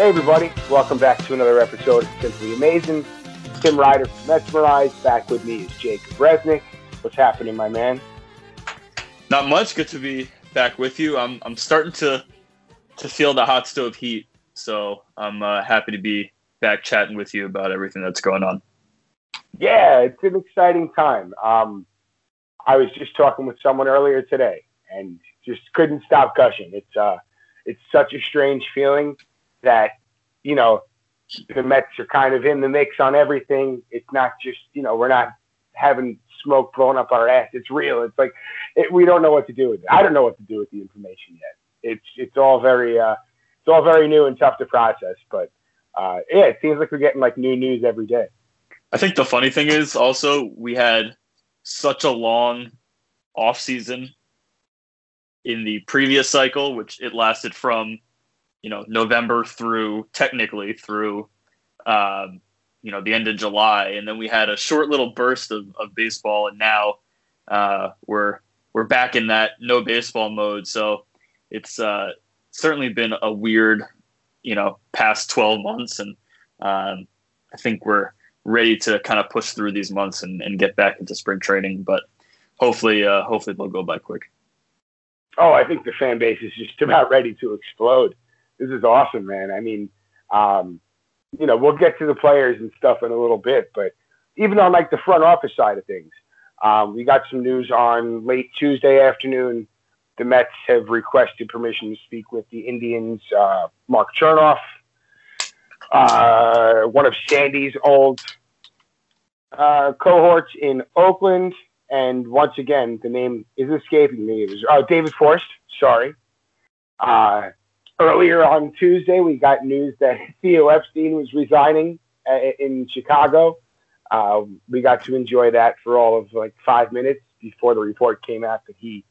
Hey everybody, welcome back to another episode of Simply Amazin'. Tim Ryder from Metsmerized. Back with me is Jacob Resnick. What's happening, my man? Not much. Good to be back with you. I'm starting to feel the hot stove heat, so I'm happy to be back chatting with you about everything that's going on. Yeah, it's an exciting time. I was just talking with someone earlier today and just couldn't stop gushing. It's such a strange feeling that, you know, the Mets are kind of in the mix on everything. It's not just, you know, we're not having smoke blown up our ass. It's real. It's like we don't know what to do with it. I don't know what to do with the information yet. It's all very new and tough to process. But yeah, it seems like we're getting like new news every day. I think the funny thing is also we had such a long off season in the previous cycle, which it lasted from, you know, November through the end of July. And then we had a short little burst of baseball. And now we're back in that no baseball mode. So it's certainly been a weird, you know, past 12 months. And I think we're ready to kind of push through these months and get back into spring training. But hopefully they'll go by quick. Oh, I think the fan base is just about ready to explode. This is awesome, man. I mean, you know, we'll get to the players and stuff in a little bit, but even on like the front office side of things, we got some news on late Tuesday afternoon. The Mets have requested permission to speak with the Indians, Mike Chernoff, one of Sandy's old cohorts in Oakland. And once again, the name is escaping me. It was David Forst. Sorry. Earlier on Tuesday, we got news that Theo Epstein was resigning in Chicago. We got to enjoy that for all of like 5 minutes before the report came out that he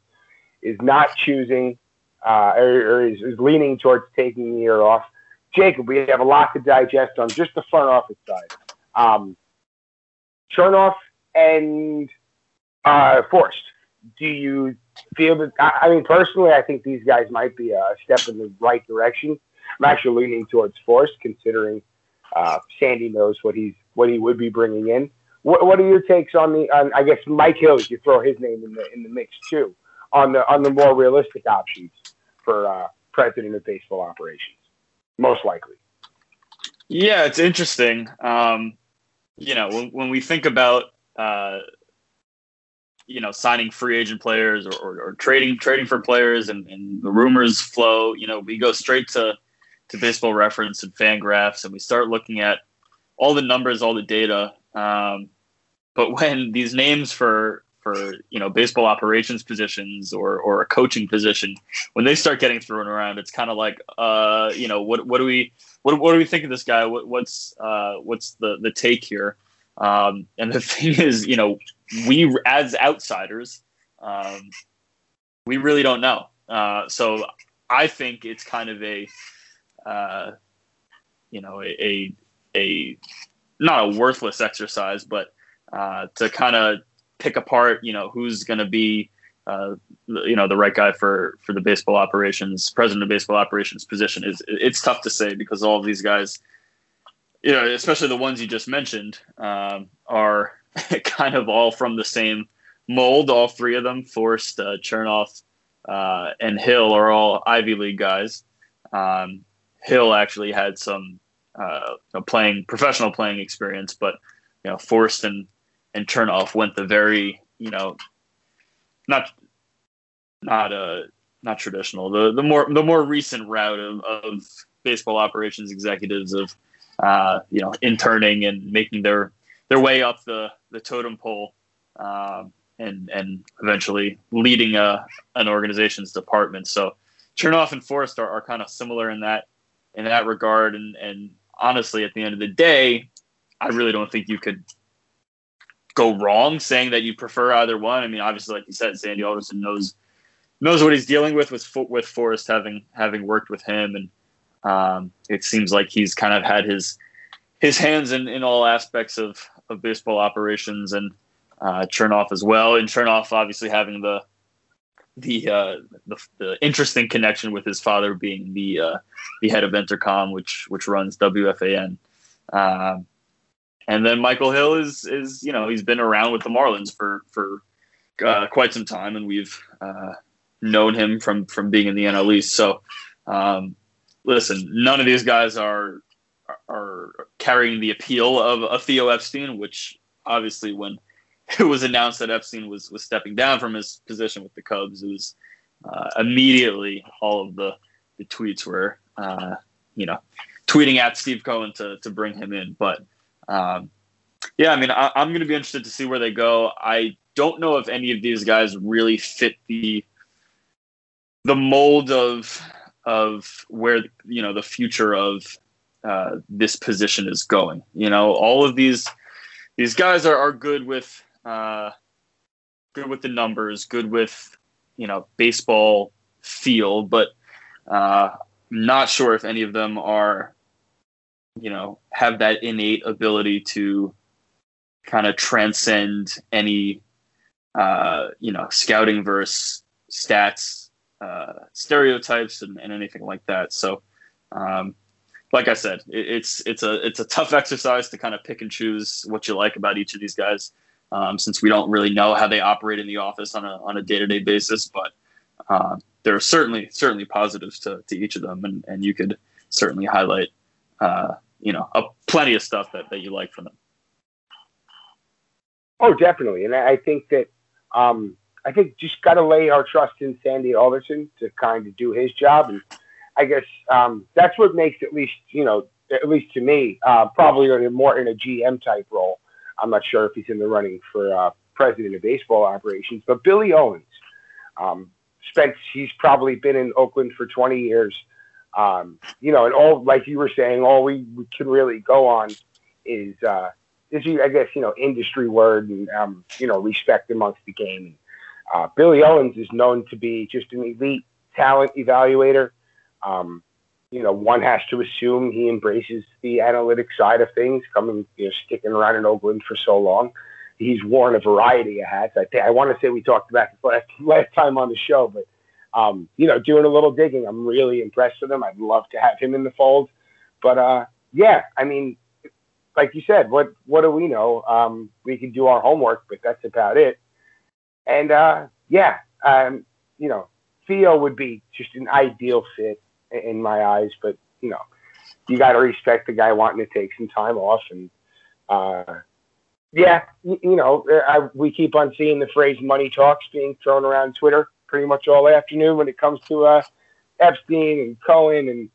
is not choosing or is leaning towards taking the year off. Jacob, we have a lot to digest on just the front office side. Chernoff and Forst, do you feel that? I mean, personally, I think these guys might be a step in the right direction. I'm actually leaning towards Forst, considering Sandy knows what he would be bringing in. What are your takes on I guess Mike Hill? You throw his name in the mix too on the more realistic options for president of baseball operations, most likely. Yeah, it's interesting. You know, when we think about you know, signing free agent players or trading for players and the rumors flow, you know, we go straight to Baseball Reference and FanGraphs and we start looking at all the numbers, all the data. But when these names for, you know, baseball operations positions or a coaching position, when they start getting thrown around, it's kind of like, you know, what do we think of this guy? What's the take here? And the thing is, you know, we as outsiders, we really don't know. So I think it's kind of a not a worthless exercise, but to kind of pick apart, you know, who's going to be, you know, the right guy for the baseball operations, president of baseball operations position. It's tough to say because all of these guys, you know, especially the ones you just mentioned, are kind of all from the same mold. All three of them, Forst, Chernoff, and Hill, are all Ivy League guys. Hill actually had some professional playing experience, but, you know, Forst and Chernoff went the very, you know, not traditional, the more recent route of baseball operations executives of, you know, interning and making their way up the totem pole, and eventually leading an organization's department. So Chernoff and Forst are kind of similar in that regard. And honestly, at the end of the day, I really don't think you could go wrong saying that you prefer either one. I mean, obviously, like you said, Sandy Alderson knows what he's dealing with Forst, having worked with him, and it seems like he's kind of had his hands in all aspects of baseball operations, and Chernoff as well. And Chernoff obviously having the the interesting connection with his father being the head of Entercom, which runs WFAN. And then Michael Hill is he's been around with the Marlins for quite some time, and we've known him from being in the NL East. So listen, none of these guys are carrying the appeal of Theo Epstein, which obviously when it was announced that Epstein was stepping down from his position with the Cubs, it was immediately all of the tweets were tweeting at Steve Cohen to bring him in. But I'm going to be interested to see where they go. I don't know if any of these guys really fit the mold of where the future of this position is going. All of these guys are good with the numbers, good with baseball feel, but not sure if any of them are have that innate ability to kind of transcend any scouting versus stats stereotypes and anything like that. So like I said, it's a tough exercise to kind of pick and choose what you like about each of these guys, since we don't really know how they operate in the office on a day-to-day basis. But there are certainly positives to each of them, and you could certainly highlight plenty of stuff that you like from them. Oh, definitely, and I think that just got to lay our trust in Sandy Alderson to kind of do his job. And I guess that's what makes, at least to me, probably more in a GM type role. I'm not sure if he's in the running for president of baseball operations, but Billy Owens, he's probably been in Oakland for 20 years. And all, like you were saying, all we can really go on is industry word and, respect amongst the game. Billy Owens is known to be just an elite talent evaluator. One has to assume he embraces the analytic side of things, sticking around in Oakland for so long. He's worn a variety of hats. I want to say we talked about this last time on the show, but, doing a little digging, I'm really impressed with him. I'd love to have him in the fold. But, like you said, what do we know? We can do our homework, but that's about it. And, Theo would be just an ideal fit in my eyes, but you got to respect the guy wanting to take some time off. And we keep on seeing the phrase "money talks" being thrown around Twitter pretty much all afternoon when it comes to Epstein and Cohen.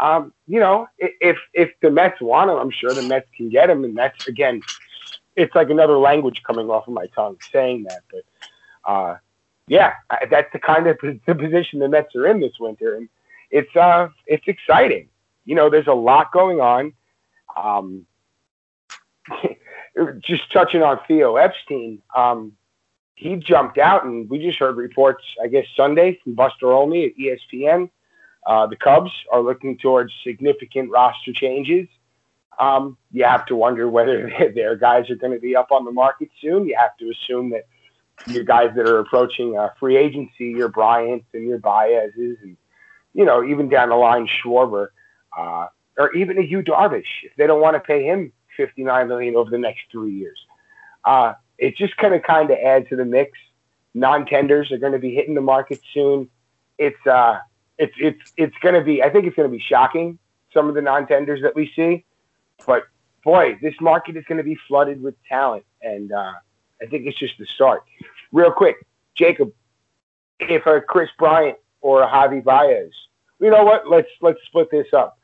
And if the Mets want him, I'm sure the Mets can get him. And that's, again, it's like another language coming off of my tongue saying that, but. That's the kind of the position the Mets are in this winter, and it's exciting. There's a lot going on. Just touching on Theo Epstein, he jumped out, and we just heard reports, I guess Sunday, from Buster Olney at ESPN. The Cubs are looking towards significant roster changes. You have to wonder whether their guys are going to be up on the market soon. You have to assume that your guys that are approaching free agency, your Bryants and your Baezes, and, even down the line, Schwarber, or even a Yu Darvish, if they don't want to pay him $59 million over the next 3 years. It's just going to kind of add to the mix. Non-tenders are going to be hitting the market soon. It's going to be, I think it's going to be shocking, some of the non-tenders that we see. But, boy, this market is going to be flooded with talent, and I think it's just the start. Real quick, Jacob, if a Chris Bryant or a Javi Baez, you know what? Let's split this up.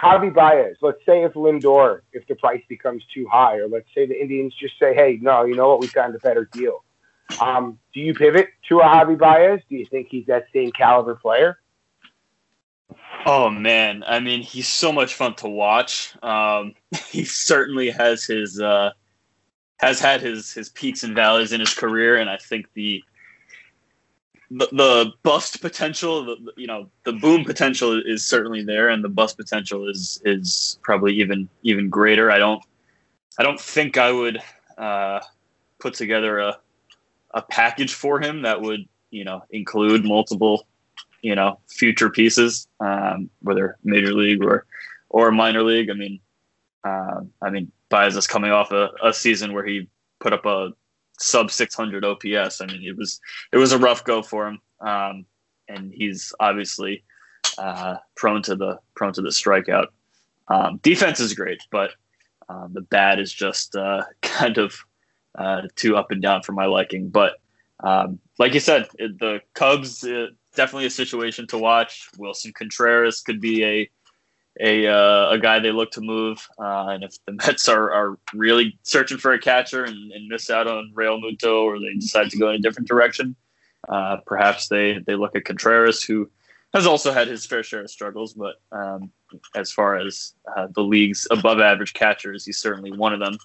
Javi Baez, let's say if Lindor, if the price becomes too high, or let's say the Indians just say, hey, no, you know what? We've gotten a better deal. Do you pivot to a Javi Baez? Do you think he's that same caliber player? Oh, man. I mean, he's so much fun to watch. He certainly has his... has had his peaks and valleys in his career, and I think the bust potential, the boom potential is certainly there, and the bust potential is probably even greater. I don't think I would put together a package for him that would you know, include multiple, you know, future pieces, whether major league or minor league. I mean, Baez is coming off a season where he put up a sub 600 OPS. I mean, it was a rough go for him. And he's obviously prone to the strikeout. Defense is great, but the bat is just kind of too up and down for my liking. But like you said, the Cubs, definitely a situation to watch. Wilson Contreras could be a guy they look to move. And if the Mets are really searching for a catcher and miss out on Realmuto, or they decide to go in a different direction, perhaps they look at Contreras, who has also had his fair share of struggles. But as far as the league's above average catchers, he's certainly one of them.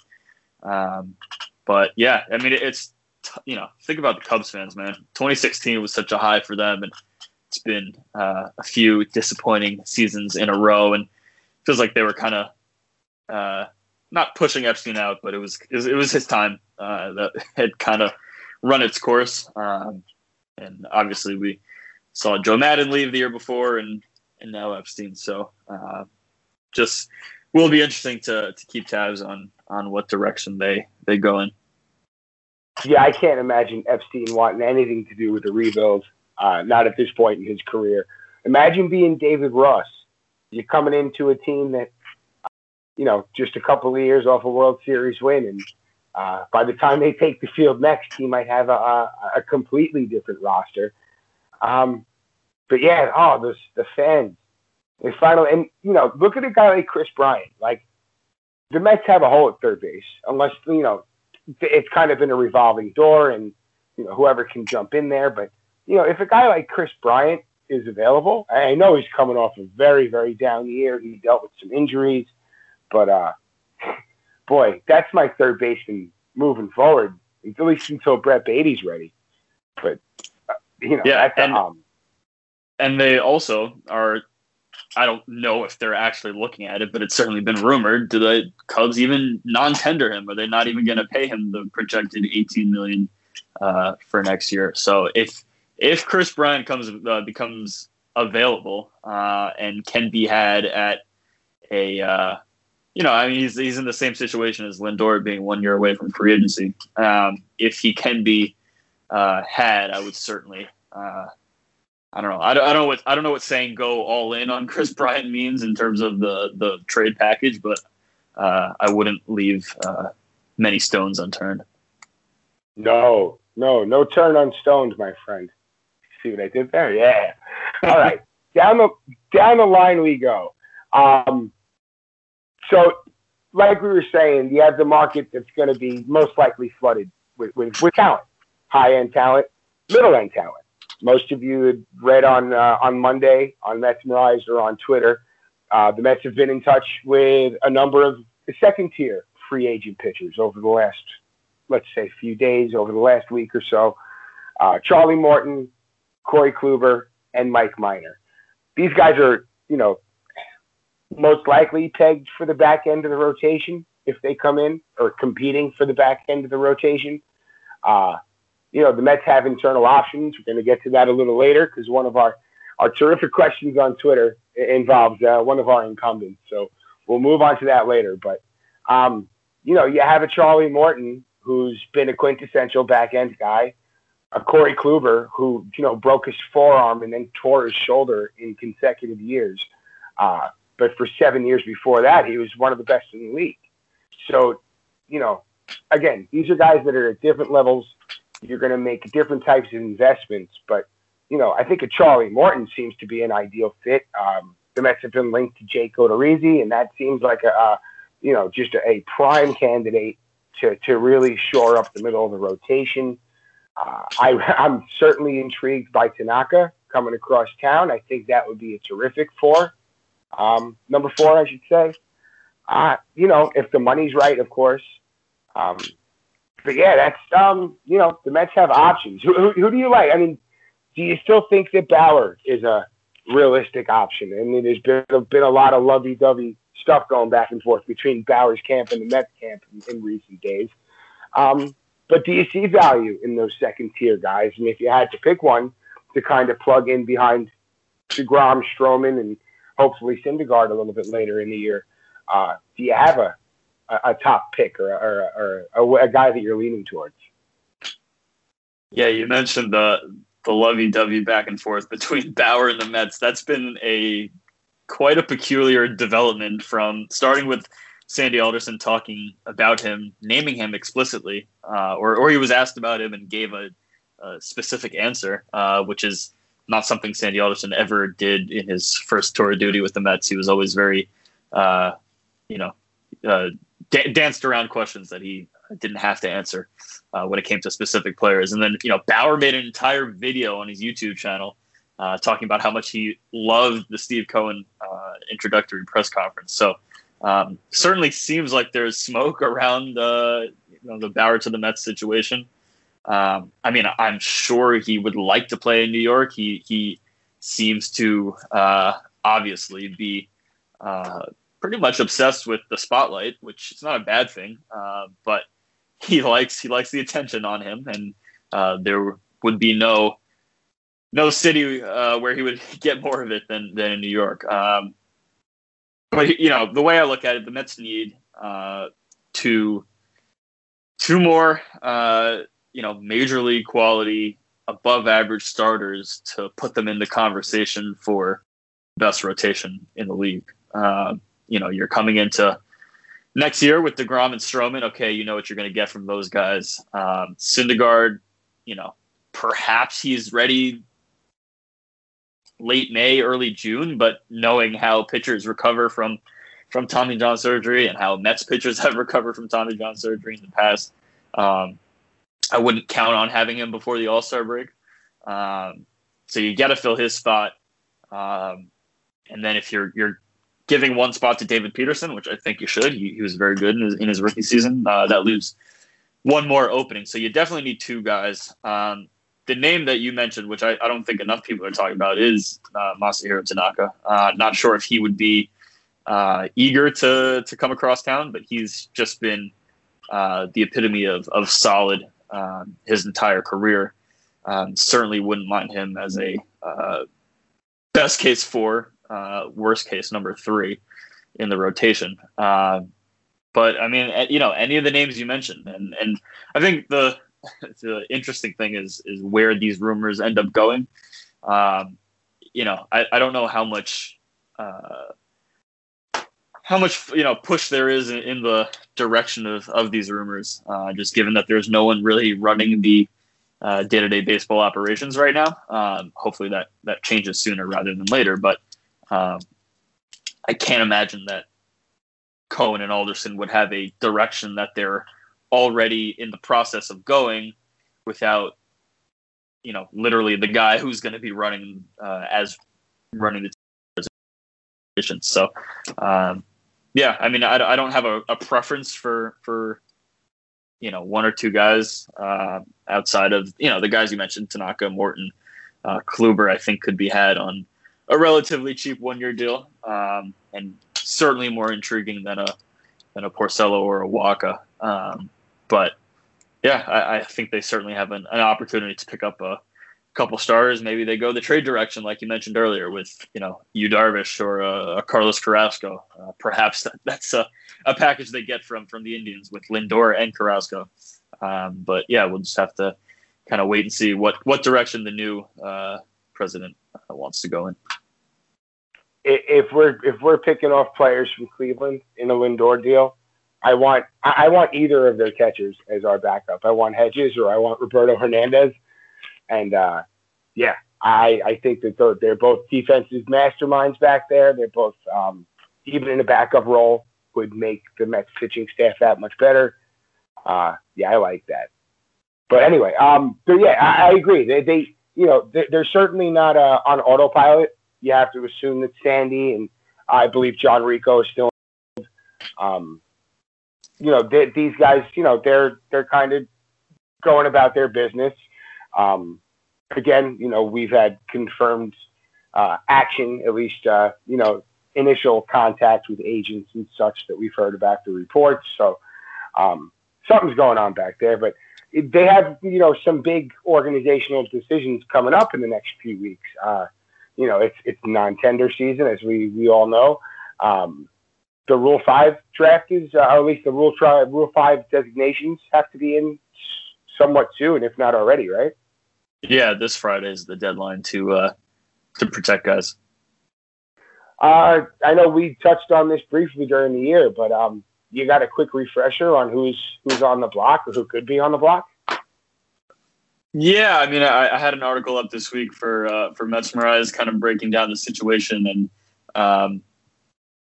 But yeah, I mean, it's, you know, think about the Cubs fans, man. 2016 was such a high for them, and it's been a few disappointing seasons in a row, and it feels like they were kind of not pushing Epstein out, but it was his time that had kind of run its course. And obviously we saw Joe Maddon leave the year before, and now Epstein. So just will be interesting to keep tabs on what direction they go in. Yeah, I can't imagine Epstein wanting anything to do with the rebuild, not at this point in his career. Imagine being David Ross. You're coming into a team that, you know, just a couple of years off a World Series win, and by the time they take the field next, he might have a completely different roster. But yeah, the fans. They finally, and, you know, look at a guy like Chris Bryant. Like, the Mets have a hole at third base, unless, you know, it's kind of been a revolving door, and, you know, whoever can jump in there. But, you know, if a guy like Chris Bryant is available, I know he's coming off a very, very down year. He dealt with some injuries, but boy, that's my third baseman moving forward, at least until Brett Beatty's ready. But you know, yeah, and they also are. I don't know if they're actually looking at it, but it's certainly been rumored. Do the Cubs even non-tender him? Are they not even going to pay him the projected $18 million for next year? So if Chris Bryant becomes available and can be had at a, you know, I mean, he's in the same situation as Lindor, being 1 year away from free agency. If he can be had, I would certainly. I don't know. I don't know what saying "go all in" on Chris Bryant means in terms of the trade package, but I wouldn't leave many stones unturned. No turn unstoned, my friend. See what I did there? Yeah. All right, down the line we go. So, like we were saying, you have the market that's going to be most likely flooded with talent, high end talent, middle end talent. Most of you had read on Monday on Metsmerized or on Twitter, the Mets have been in touch with a number of second-tier free agent pitchers over the last, let's say, few days, over the last week or so. Charlie Morton, Corey Kluber, and Mike Minor. These guys are, you know, most likely pegged for the back end of the rotation if they come in, or competing for the back end of the rotation. You know, the Mets have internal options. We're going to get to that a little later, because one of our terrific questions on Twitter involves one of our incumbents. So we'll move on to that later. But, you know, you have a Charlie Morton who's been a quintessential back-end guy, a Corey Kluber who, you know, broke his forearm and then tore his shoulder in consecutive years. But for 7 years before that, he was one of the best in the league. So, you know, again, these are guys that are at different levels. You're going to make different types of investments. But, you know, I think a Charlie Morton seems to be an ideal fit. The Mets have been linked to Jake Odorizzi, and that seems like a prime candidate to really shore up the middle of the rotation. I'm certainly intrigued by Tanaka coming across town. I think that would be a terrific number four, I should say. You know, if the money's right, of course. But yeah, that's you know, the Mets have options. Who do you like? I mean, do you still think that Bauer is a realistic option? I mean, there's been a lot of lovey-dovey stuff going back and forth between Bauer's camp and the Mets camp in recent days. But do you see value in those second-tier guys? And if you had to pick one to kind of plug in behind DeGrom, Stroman, and hopefully Syndergaard a little bit later in the year, do you have a top pick or a guy that you're leaning towards? Yeah, you mentioned the lovey-dovey back and forth between Bauer and the Mets. That's been quite a peculiar development, from starting with Sandy Alderson talking about him, naming him explicitly, or he was asked about him and gave a specific answer, which is not something Sandy Alderson ever did in his first tour of duty with the Mets. He was always very, danced around questions that he didn't have to answer when it came to specific players. And then, Bauer made an entire video on his YouTube channel talking about how much he loved the Steve Cohen introductory press conference. So, certainly seems like there's smoke around the Bauer to the Mets situation. I'm sure he would like to play in New York. He seems to obviously be pretty much obsessed with the spotlight, which is not a bad thing. But he likes the attention on him, and there would be no city where he would get more of it than in New York. But, the way I look at it, the Mets need two more, major league quality, above average starters to put them in the conversation for best rotation in the league. You're coming into next year with DeGrom and Stroman. Okay, you know what you're going to get from those guys. Syndergaard, perhaps he's ready late May, early June, but knowing how pitchers recover from Tommy John surgery and how Mets pitchers have recovered from Tommy John surgery in the past, I wouldn't count on having him before the All-Star break. So you got to fill his spot. And then if you're giving one spot to David Peterson, which I think you should, he was very good in his rookie season, that leaves one more opening. So you definitely need two guys. The name that you mentioned, which I don't think enough people are talking about, is Masahiro Tanaka. Not sure if he would be eager to come across town, but he's just been the epitome of solid his entire career. Certainly wouldn't mind him as a best case 4, worst case number 3 in the rotation. But I mean, any of the names you mentioned, and I think the interesting thing is where these rumors end up going. I don't know how much push there is in the direction of these rumors, just given that there's no one really running the day-to-day baseball operations right now. Hopefully that changes sooner rather than later, but I can't imagine that Cohen and Alderson would have a direction that they're already in the process of going without, literally the guy who's going to be running the position. So, I don't have a preference for one or two guys outside of, the guys you mentioned, Tanaka, Morton, Kluber, I think could be had on a relatively cheap 1-year deal, and certainly more intriguing than a Porcello or a Waka. But yeah, I think they certainly have an opportunity to pick up a couple stars. Maybe they go the trade direction, like you mentioned earlier, with Yu Darvish or a Carlos Carrasco. Perhaps that's a package they get from the Indians with Lindor and Carrasco. But yeah, we'll just have to kind of wait and see what direction the new president wants to go in. If we're picking off players from Cleveland in a Lindor deal, I want either of their catchers as our backup. I want Hedges or I want Roberto Hernandez. And, I think that they're both defensive masterminds back there. They're both, even in a backup role, would make the Mets pitching staff that much better. I like that. But anyway, I agree. They're certainly not on autopilot. You have to assume that Sandy and I believe John Rico is still these guys, they're kind of going about their business. We've had confirmed action, at least, initial contact with agents and such that we've heard about the reports. So something's going on back there. But, they have, you know, some big organizational decisions coming up in the next few weeks. You know, it's non-tender season, as we all know. The Rule 5 draft is, or at least the Rule 5 designations have to be in somewhat soon, if not already, right? Yeah, this Friday is the deadline to protect guys. I know we touched on this briefly during the year, but you got a quick refresher on who's on the block or who could be on the block? Yeah, I mean, I had an article up this week for Metsmerized, kind of breaking down the situation, and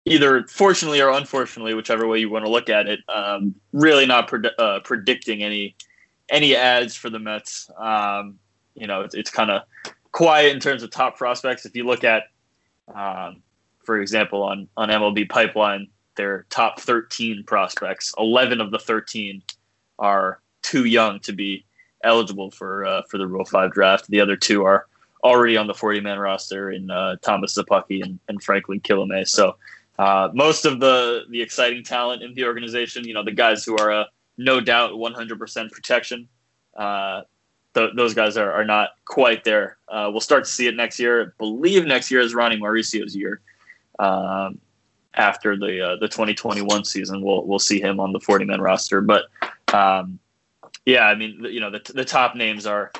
either fortunately or unfortunately, whichever way you want to look at it, really not predicting any ads for the Mets. You know, it's kind of quiet in terms of top prospects. If you look at, for example, on MLB Pipeline, their top 13 prospects, 11 of the 13 are too young to be eligible for the Rule 5 draft. The other two are already on the 40-man roster in Thomas Szapucki and Franklin Kilome. So most of the exciting talent in the organization, you know, the guys who are no doubt 100% protection, those guys are not quite there. We'll start to see it next year. I believe next year is Ronny Mauricio's year. After the 2021 season, we'll see him on the 40-man roster. But yeah, I mean, you know, the top names are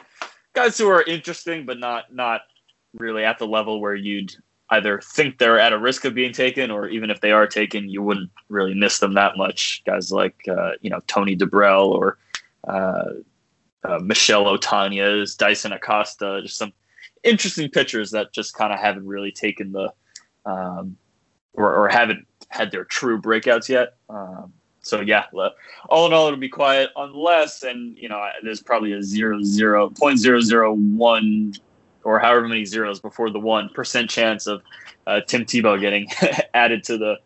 guys who are interesting, but not really at the level where you'd either think they're at a risk of being taken, or even if they are taken, you wouldn't really miss them that much. Guys like, you know, Tony DeBrell or Michelle Ohtanias, Dyson Acosta, just some interesting pitchers that just kind of haven't really taken the or haven't had their true breakouts yet. So, yeah, all in all, it'll be quiet unless, and, you know, there's probably a 0.001 or however many zeros before the 1% chance of Tim Tebow getting added to the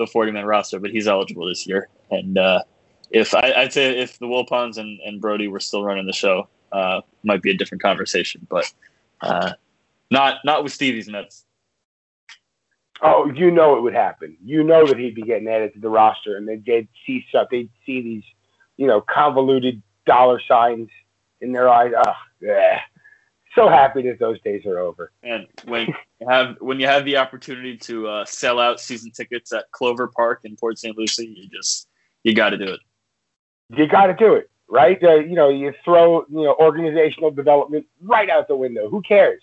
40-man roster, but he's eligible this year. And I'd say if the Wilpons and Brody were still running the show, might be a different conversation, but not with Stevie's Mets. Oh, you know it would happen. You know that he'd be getting added to the roster, and they'd see these, you know, convoluted dollar signs in their eyes. Oh, yeah. So happy that those days are over. And when you have the opportunity to sell out season tickets at Clover Park in Port St. Lucie, you got to do it. You got to do it, right? You know, you throw, you know, organizational development right out the window. Who cares?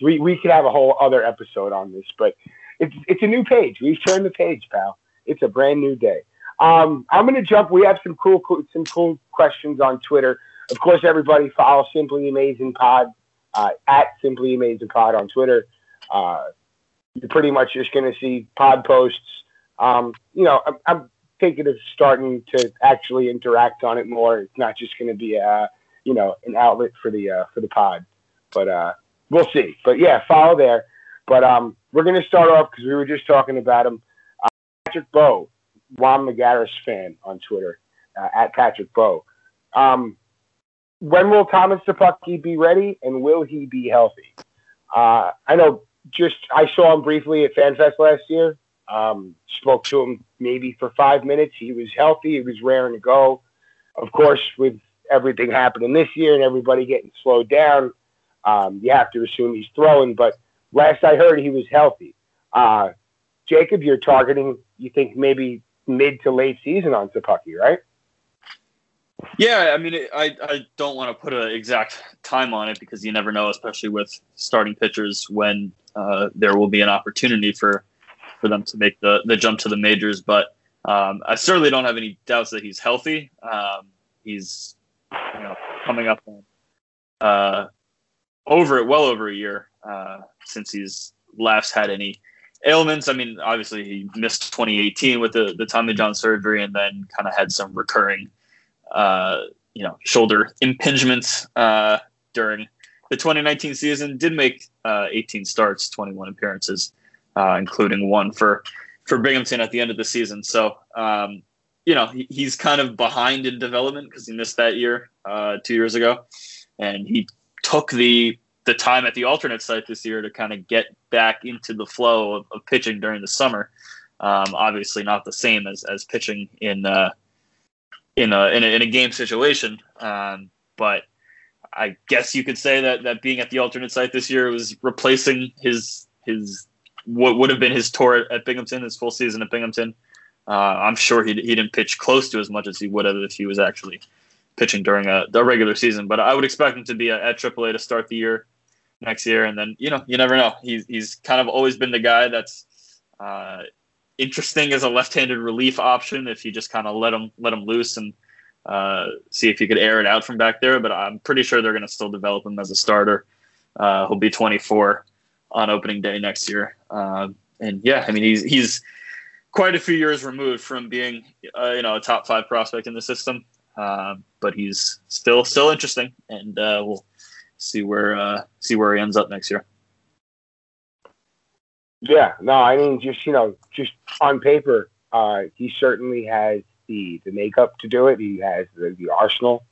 We could have a whole other episode on this, but it's a new page. We've turned the page, pal. It's a brand new day. I'm going to jump. We have some cool questions on Twitter. Of course, everybody follow Simply Amazin' Pod at Simply Amazin' Pod on Twitter. You're pretty much just going to see pod posts. You know, I'm thinking of starting to actually interact on it more. It's not just going to be you know, an outlet for the pod, but we'll see. But, yeah, follow there. But we're going to start off because we were just talking about him. Patrick Bowe, Juan Magaris fan on Twitter, at Patrick Bowe. When will Thomas Szapucki be ready, and will he be healthy? I know I saw him briefly at FanFest last year. Spoke to him maybe for 5 minutes. He was healthy. He was raring to go. Of course, with everything happening this year and everybody getting slowed down, you have to assume he's throwing, but last I heard, he was healthy. Jacob, you're targeting, you think, maybe mid to late season on Szapucki, right? Yeah, I mean, I don't want to put an exact time on it because you never know, especially with starting pitchers, when there will be an opportunity for them to make the jump to the majors. But I certainly don't have any doubts that he's healthy. He's, you know, coming up on well over a year since he's last had any ailments. I mean, obviously he missed 2018 with the Tommy John surgery, and then kind of had some recurring, you know, shoulder impingements during the 2019 season. Did make 18 starts, 21 appearances, including one for Binghamton at the end of the season. So, you know, he's kind of behind in development because he missed that year 2 years ago, and he took the time at the alternate site this year to kind of get back into the flow of pitching during the summer. Obviously not the same as pitching in a game situation. But I guess you could say that being at the alternate site this year was replacing his what would have been his tour at Binghamton, his full season at Binghamton. I'm sure he didn't pitch close to as much as he would have if he was actually pitching during the regular season. But I would expect him to be at AAA to start the year next year. And then, you never know. He's kind of always been the guy that's interesting as a left-handed relief option if you just kind of let him loose and see if you could air it out from back there. But I'm pretty sure they're going to still develop him as a starter. He'll be 24 on opening day next year. And yeah, I mean, he's quite a few years removed from being, a top five prospect in the system. But he's still interesting, and we'll see where he ends up next year. Yeah, no, I mean, just on paper, he certainly has the makeup to do it. He has the arsenal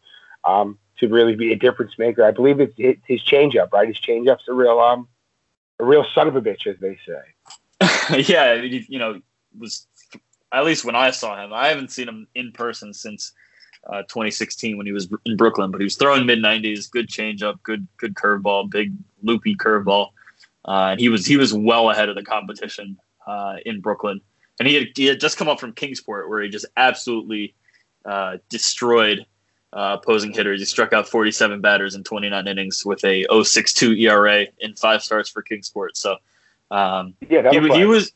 to really be a difference maker. I believe it's his changeup, right? His changeup's a real son of a bitch, as they say. Yeah, I mean, was at least when I saw him. I haven't seen him in person since 2016 when he was in Brooklyn, but he was throwing mid-90s, good changeup, good curveball, big loopy curveball. And he was well ahead of the competition in Brooklyn. And he had just come up from Kingsport, where he just absolutely destroyed opposing hitters. He struck out 47 batters in 29 innings with a 0.62 ERA in 5 starts for Kingsport. So he was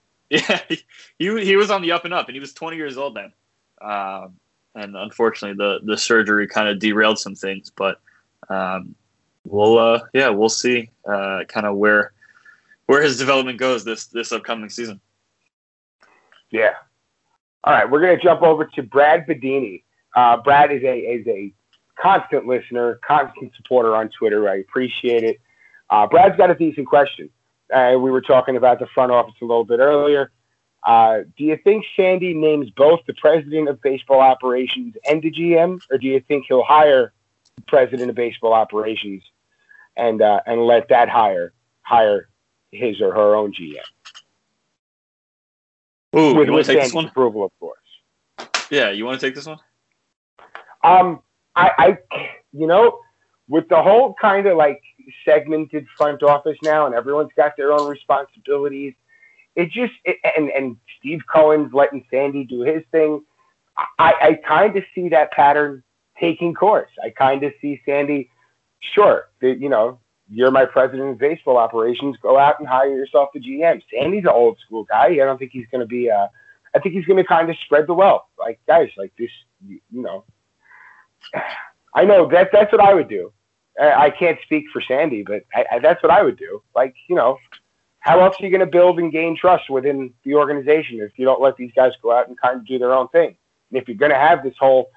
on the up and up, and he was 20 years old then. And unfortunately, the surgery kind of derailed some things. But we'll see kind of where his development goes this upcoming season. Yeah. All right, we're going to jump over to Brad Bedini. Brad is a constant listener, constant supporter on Twitter. I appreciate it. Brad's got a decent question. We were talking about the front office a little bit earlier. Do you think Sandy names both the president of baseball operations and the GM, or do you think he'll hire the president of baseball operations and let that hire his or her own GM? Ooh, you want to take this one? Approval, of course. Yeah, you want to take this one? I with the whole kind of like segmented front office now, and everyone's got their own responsibilities. And Steve Cohen's letting Sandy do his thing. I kind of see that pattern taking course. I kind of see Sandy, sure, you're my president of baseball operations. Go out and hire yourself the GM. Sandy's an old school guy. I don't think he's going to be. I think he's going to kind of spread the wealth. Like guys, like this, I know that's what I would do. I can't speak for Sandy, but that's what I would do. Like how else are you going to build and gain trust within the organization if you don't let these guys go out and kind of do their own thing? And if you're going to have this whole,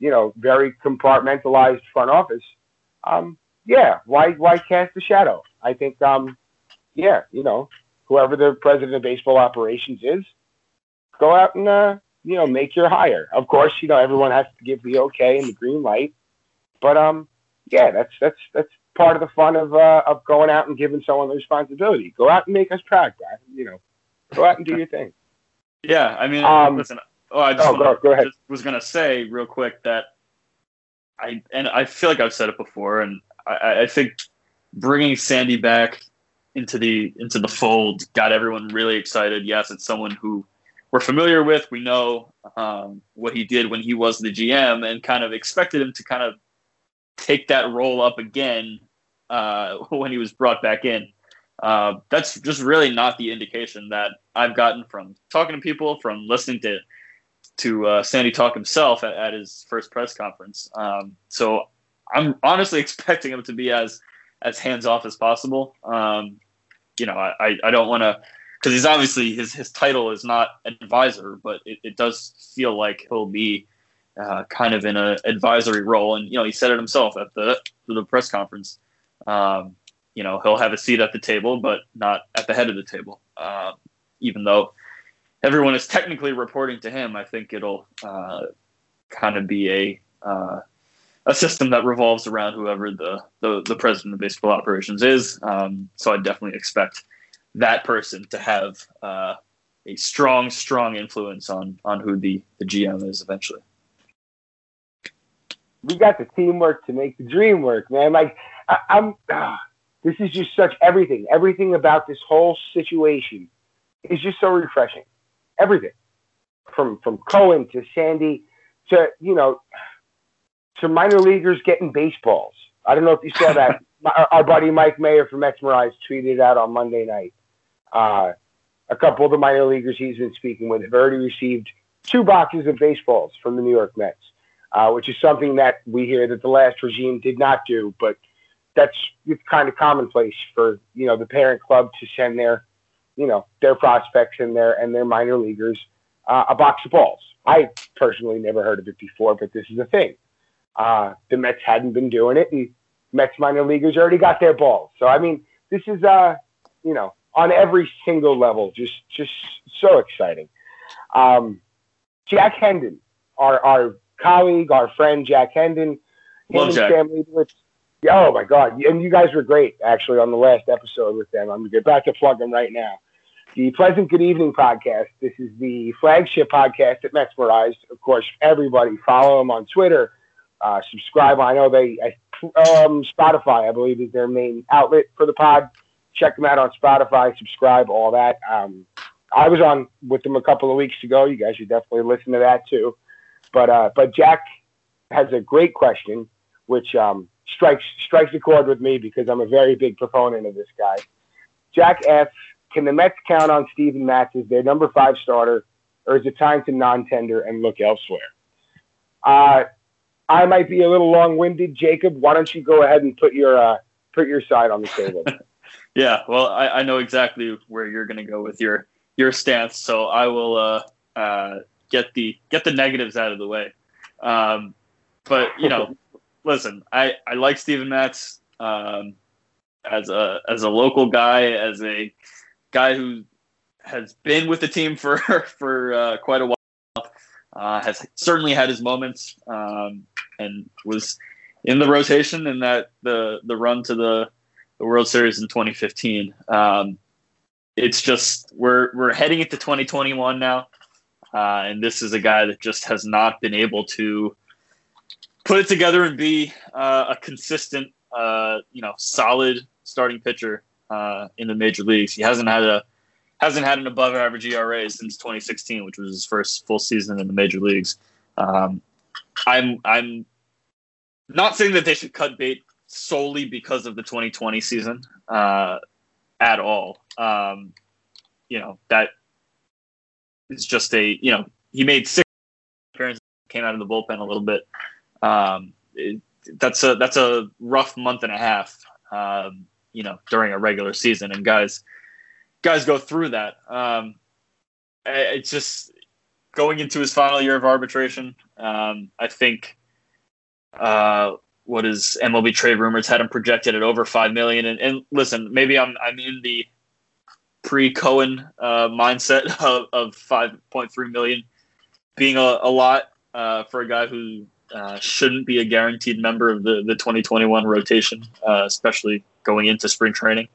very compartmentalized front office, yeah, why cast the shadow? I think, whoever the president of baseball operations is, go out and, make your hire. Of course, everyone has to give the okay and the green light. But, that's part of the fun of going out and giving someone the responsibility. Go out and make us proud, guys. Go out and do your thing. Yeah, I mean, listen. Go ahead. Just was gonna say real quick that I feel like I've said it before, and I think bringing Sandy back into the fold got everyone really excited. Yes, it's someone who we're familiar with. We know what he did when he was the GM, and kind of expected him to kind of take that role up again when he was brought back in. That's just really not the indication that I've gotten from talking to people, from listening to Sandy talk himself at his first press conference. So I'm honestly expecting him to be as hands-off as possible. I don't want to, because he's obviously, his title is not an advisor, but it does feel like he'll be kind of in an advisory role, and he said it himself at the press conference. He'll have a seat at the table, but not at the head of the table. Even though everyone is technically reporting to him, I think it'll kind of be a system that revolves around whoever the president of baseball operations is. So I definitely expect that person to have a strong influence on who the GM is eventually. we got the teamwork to make the dream work, man. Like, this is just such everything. Everything about this whole situation is just so refreshing. Everything, from Cohen to Sandy to, you know, to minor leaguers getting baseballs. I don't know if you saw that. Our buddy Mike Mayer from Metsmerized tweeted out on Monday night. A couple of the minor leaguers he's been speaking with have already received 2 boxes of baseballs from the New York Mets, which is something that we hear that the last regime did not do, but that's kind of commonplace for, you know, the parent club to send their, you know, their prospects and their minor leaguers a box of balls. I personally never heard of it before, but this is a thing. The Mets hadn't been doing it, and Mets minor leaguers already got their balls. So, I mean, this is, you know, on every single level, just so exciting. Jack Hendon, our colleague, our friend Jack Hendon, his family. Oh my God! And you guys were great actually on the last episode with them. I'm gonna get back to plug them right now. The Pleasant Good Evening podcast. This is the flagship podcast at Metsmerized. Of course, everybody follow them on Twitter. Subscribe. I know they Spotify, I believe, is their main outlet for the pod. Check them out on Spotify. Subscribe. All that. I was on with them a couple of weeks ago. You guys should definitely listen to that too. But Jack has a great question, which strikes a chord with me because I'm a very big proponent of this guy. Jack asks, can the Mets count on Steven Matz as their number 5 starter, or is it time to non-tender and look elsewhere? I might be a little long-winded, Jacob. Why don't you go ahead and put your side on the table? Yeah, well, I know exactly where you're going to go with your stance, so I will get the negatives out of the way. But, you know, listen, I like Steven Matz as a local guy, as a guy who has been with the team for quite a while, has certainly had his moments, and was in the rotation in that the run to the World Series in 2015. It's just we're heading into 2021 now. And this is a guy that just has not been able to put it together and be a consistent, solid starting pitcher in the major leagues. He hasn't had an above average ERA since 2016, which was his first full season in the major leagues. I'm not saying that they should cut bait solely because of the 2020 season at all. It's just he made 6 appearances, came out of the bullpen a little bit. That's a rough month and a half, during a regular season, and guys go through that. It's just going into his final year of arbitration. I think what is MLB trade rumors had him projected at over $5 million. And listen, maybe I'm in the pre-Cohen mindset of $5.3 million being a lot for a guy who shouldn't be a guaranteed member of the 2021 rotation, especially going into spring training.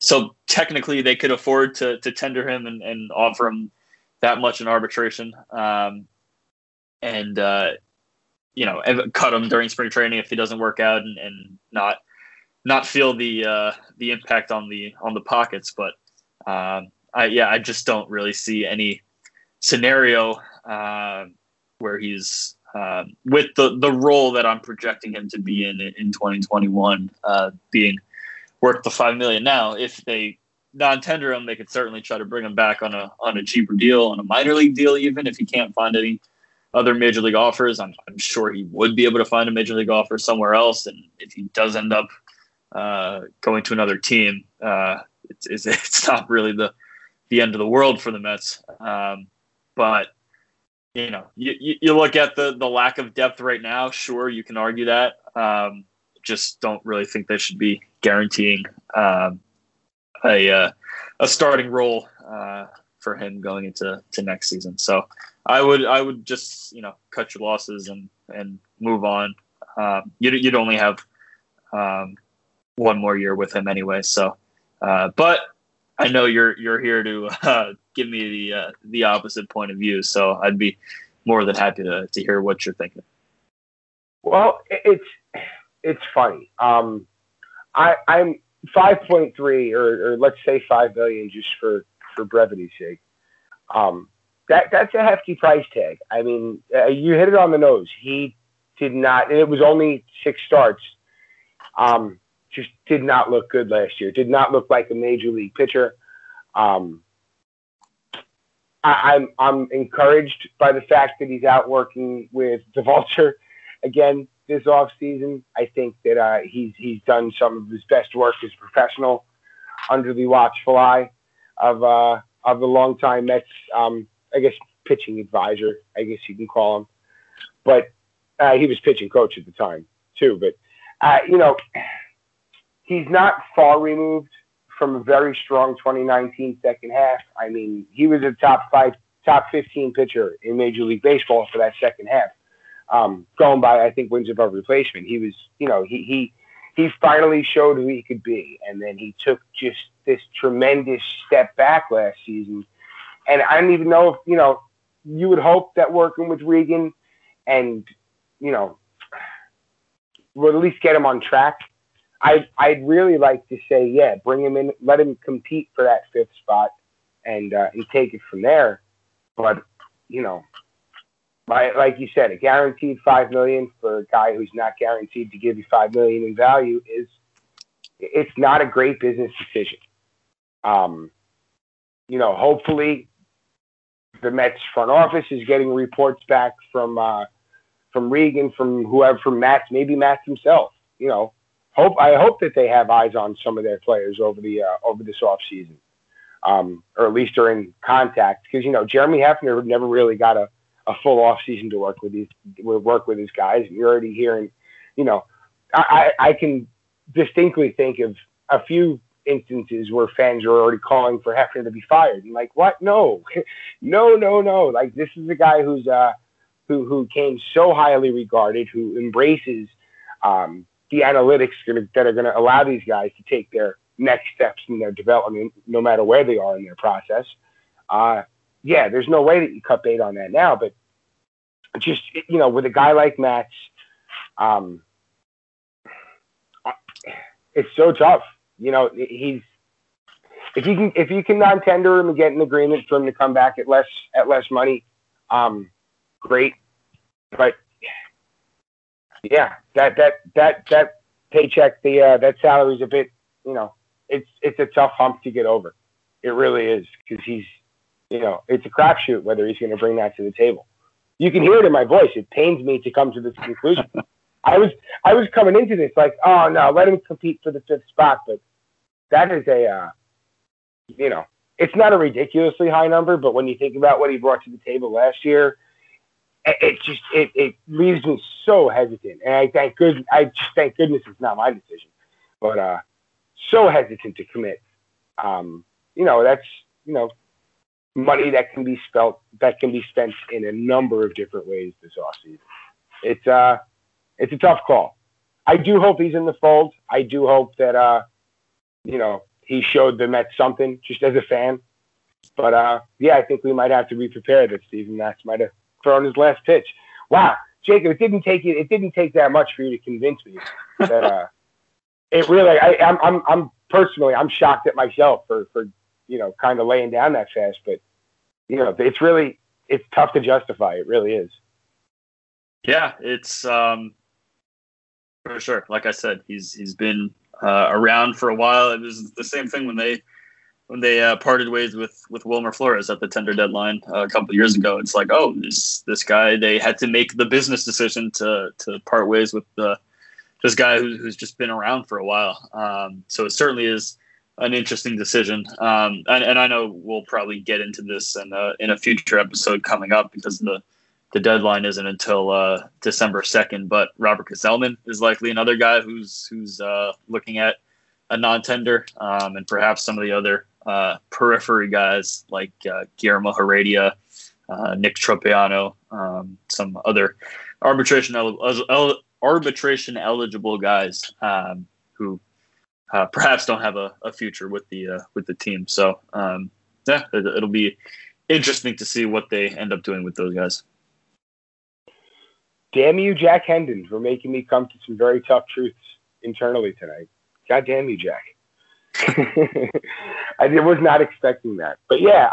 So technically they could afford to tender him and offer him that much in arbitration, and cut him during spring training if he doesn't work out and not feel the impact on the pockets, but I just don't really see any scenario where he's with the role that I'm projecting him to be in 2021 being worth the $5 million. Now, if they non-tender him, they could certainly try to bring him back on a cheaper deal, on a minor league deal, even if he can't find any other major league offers. I'm sure he would be able to find a major league offer somewhere else, and if he does end up going to another team, it's not really the end of the world for the Mets. But you look at the lack of depth right now. Sure, you can argue that. Just don't really think they should be guaranteeing a starting role for him going into next season. So I would just cut your losses and move on. You'd only have one more year with him anyway. So, but I know you're here to give me the opposite point of view. So I'd be more than happy to hear what you're thinking. Well, it's funny. I'm 5.3 or let's say 5 million just for brevity's sake. That's a hefty price tag. I mean, you hit it on the nose. He did not, and it was only 6 starts. Just did not look good last year. Did not look like a major league pitcher. I'm encouraged by the fact that he's out working with the Vulture again this offseason. I think that he's done some of his best work as a professional under the watchful eye of the longtime Mets, I guess, pitching advisor, I guess you can call him. But he was pitching coach at the time, too. But, he's not far removed from a very strong 2019 second half. I mean, he was a top 15 pitcher in Major League Baseball for that second half. Going by, I think, wins above replacement. He was, he finally showed who he could be. And then he took just this tremendous step back last season. And I don't even know if, you would hope that working with Regan and, would at least get him on track. I'd really like to say, yeah, bring him in, let him compete for that 5th spot and take it from there. But, like you said, a guaranteed $5 million for a guy who's not guaranteed to give you $5 million in value it's not a great business decision. Hopefully the Mets front office is getting reports back from Regan, from whoever, from Matz, maybe Matz himself, I hope that they have eyes on some of their players over this offseason, or at least are in contact. Because Jeremy Hefner never really got a full offseason to work with his guys. And you're already hearing, I can distinctly think of a few instances where fans are already calling for Hefner to be fired. And like, what? No, no. Like, this is a guy who's who came so highly regarded, who embraces the analytics that are going to allow these guys to take their next steps in their development, no matter where they are in their process. There's no way that you cut bait on that now, but just, with a guy like Matz, it's so tough. If you can non-tender him and get an agreement for him to come back at less money, great. But yeah, that paycheck, that salary is a bit, it's a tough hump to get over. It really is, because he's, it's a crapshoot whether he's going to bring that to the table. You can hear it in my voice. It pains me to come to this conclusion. I was coming into this like, oh no, let him compete for the 5th spot, but that is a, it's not a ridiculously high number, but when you think about what he brought to the table last year, it leaves me so hesitant, and thank goodness it's not my decision, but so hesitant to commit. That's money that can be spent in a number of different ways this offseason. It's a tough call. I do hope he's in the fold. I do hope that he showed the Mets something just as a fan, but I think we might have to be prepared that Steven Matz might have thrown his last pitch. Wow, Jacob, it didn't take that much for you to convince me that it really. I'm personally, I'm shocked at myself for kind of laying down that fast. But it's tough to justify. It really is. Yeah, it's for sure. Like I said, he's been around for a while. It was the same thing when they parted ways with Wilmer Flores at the tender deadline a couple of years ago. It's like, oh, this guy, they had to make the business decision to part ways with this guy who's just been around for a while. So it certainly is an interesting decision. And I know we'll probably get into this in a future episode coming up, because the deadline isn't until December 2nd. But Robert Gesellman is likely another guy who's looking at a non-tender, and perhaps some of the other periphery guys like Guillermo Heredia, Nick Tropeano, some other arbitration eligible guys who perhaps don't have a future with the team. So it'll be interesting to see what they end up doing with those guys. Damn you, Jack Hendon, for making me come to some very tough truths internally tonight. God damn you, Jack. I was not expecting that. But, yeah,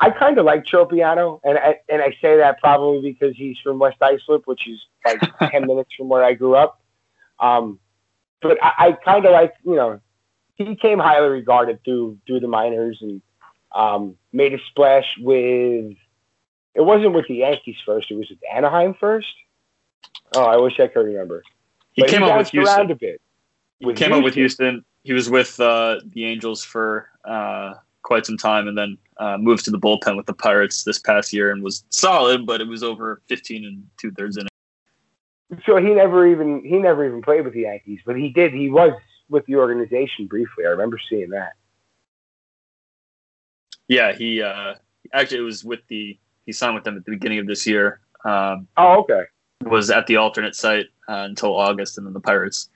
I kind of like Tropeano, and I say that probably because he's from West Islip, which is like 10 minutes from where I grew up. But I kind of like, you know, he came highly regarded through the minors and made a splash with – it wasn't with the Yankees first. It was with Anaheim first. Oh, I wish I could remember. But he bounced around a bit. He came up with Houston. He was with the Angels for quite some time and then moved to the bullpen with the Pirates this past year and was solid, but it was over 15 2/3 innings. So he never even played with the Yankees, but he did. He was with the organization briefly. I remember seeing that. Yeah, he actually it was with he signed with them at the beginning of this year. Oh, okay. Was at the alternate site until August, and then the Pirates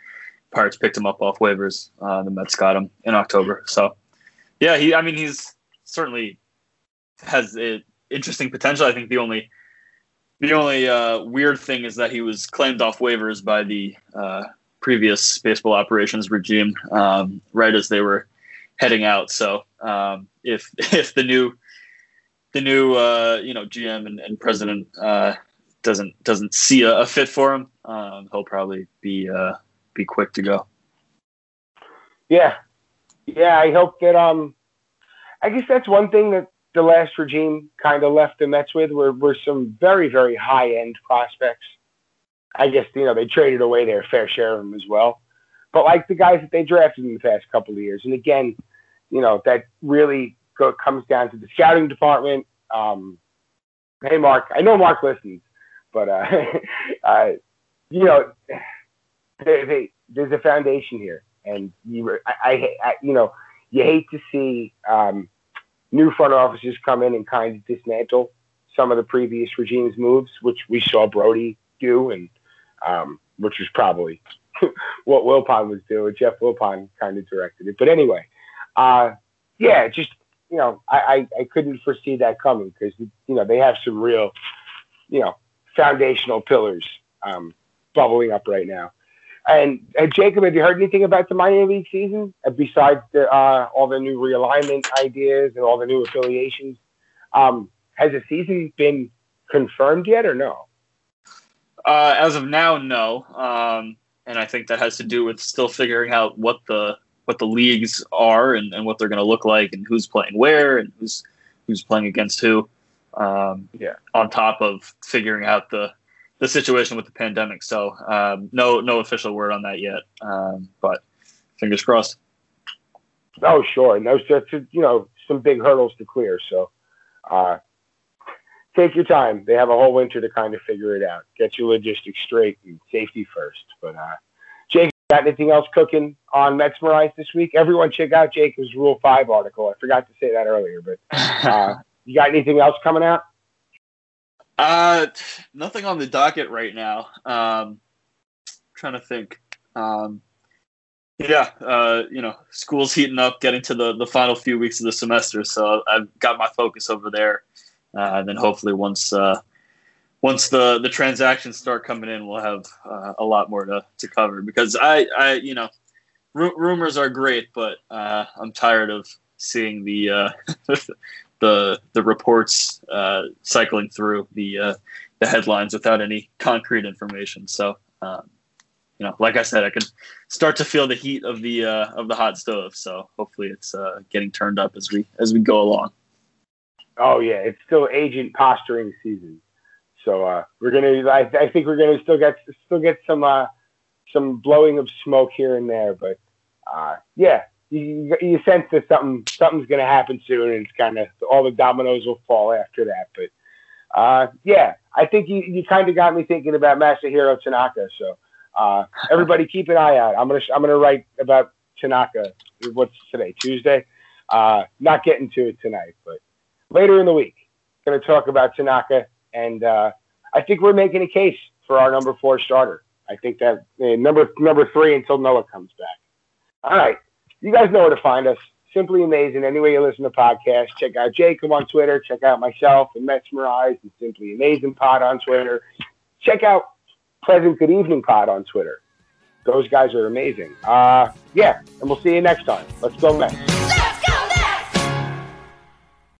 picked him up off waivers. The Mets got him in October. So, yeah, he's certainly has an interesting potential. I think the only weird thing is that he was claimed off waivers by the previous baseball operations regime right as they were heading out. So if the new GM and president doesn't see a fit for him, he'll probably be quick to go. Yeah, I hope that. I guess that's one thing that the last regime kind of left the Mets with were some very, very high-end prospects. I guess, you know, they traded away their fair share of them as well. But like the guys that they drafted in the past couple of years. And again, you know, that really comes down to the scouting department. Hey, Mark, I know Mark listens, but, you know, there's a foundation here. And you hate to see new front offices come in and kind of dismantle some of the previous regime's moves, which we saw Brody do, and which was probably what Wilpon was doing. Jeff Wilpon kind of directed it. But anyway, I couldn't foresee that coming because, you know, they have some real, you know, foundational pillars bubbling up right now. And Jacob, have you heard anything about the minor league season besides all the new realignment ideas and all the new affiliations? Has the season been confirmed yet or no? As of now, no. And I think that has to do with still figuring out what the leagues are and what they're going to look like and who's playing where and who's playing against who. On top of figuring out the situation with the pandemic. So no official word on that yet, but fingers crossed. Oh, sure. And those are, you know, some big hurdles to clear. So take your time. They have a whole winter to kind of figure it out. Get your logistics straight and safety first. But Jake, got anything else cooking on Metsmerized this week? Everyone check out Jacob's Rule 5 article. I forgot to say that earlier, but you got anything else coming out? Nothing on the docket right now. Trying to think. School's heating up, getting to the final few weeks of the semester, so I've got my focus over there. And then hopefully once the transactions start coming in, we'll have a lot more to cover because rumors are great, but I'm tired of seeing the the reports cycling through the headlines without any concrete information. So, like I said, I can start to feel the heat of the hot stove. So hopefully it's getting turned up as we go along. Oh yeah. It's still agent posturing season. So I think we're going to still get some blowing of smoke here and there, but You sense that something's going to happen soon, and it's kind of all the dominoes will fall after that. But I think you kind of got me thinking about Masahiro Tanaka. So everybody, keep an eye out. I'm gonna write about Tanaka. What's today? Tuesday. Not getting to it tonight, but later in the week, gonna talk about Tanaka, and I think we're making a case for our number 4 starter. I think that number 3 until Noah comes back. All right. You guys know where to find us. Simply Amazin'. Anywhere you listen to podcasts, check out Jacob on Twitter. Check out myself and Metsmerized and Simply Amazin' Pod on Twitter. check out Pleasant Good Evening Pod on Twitter. Those guys are amazing. Yeah, and we'll see you next time. Let's go Mets.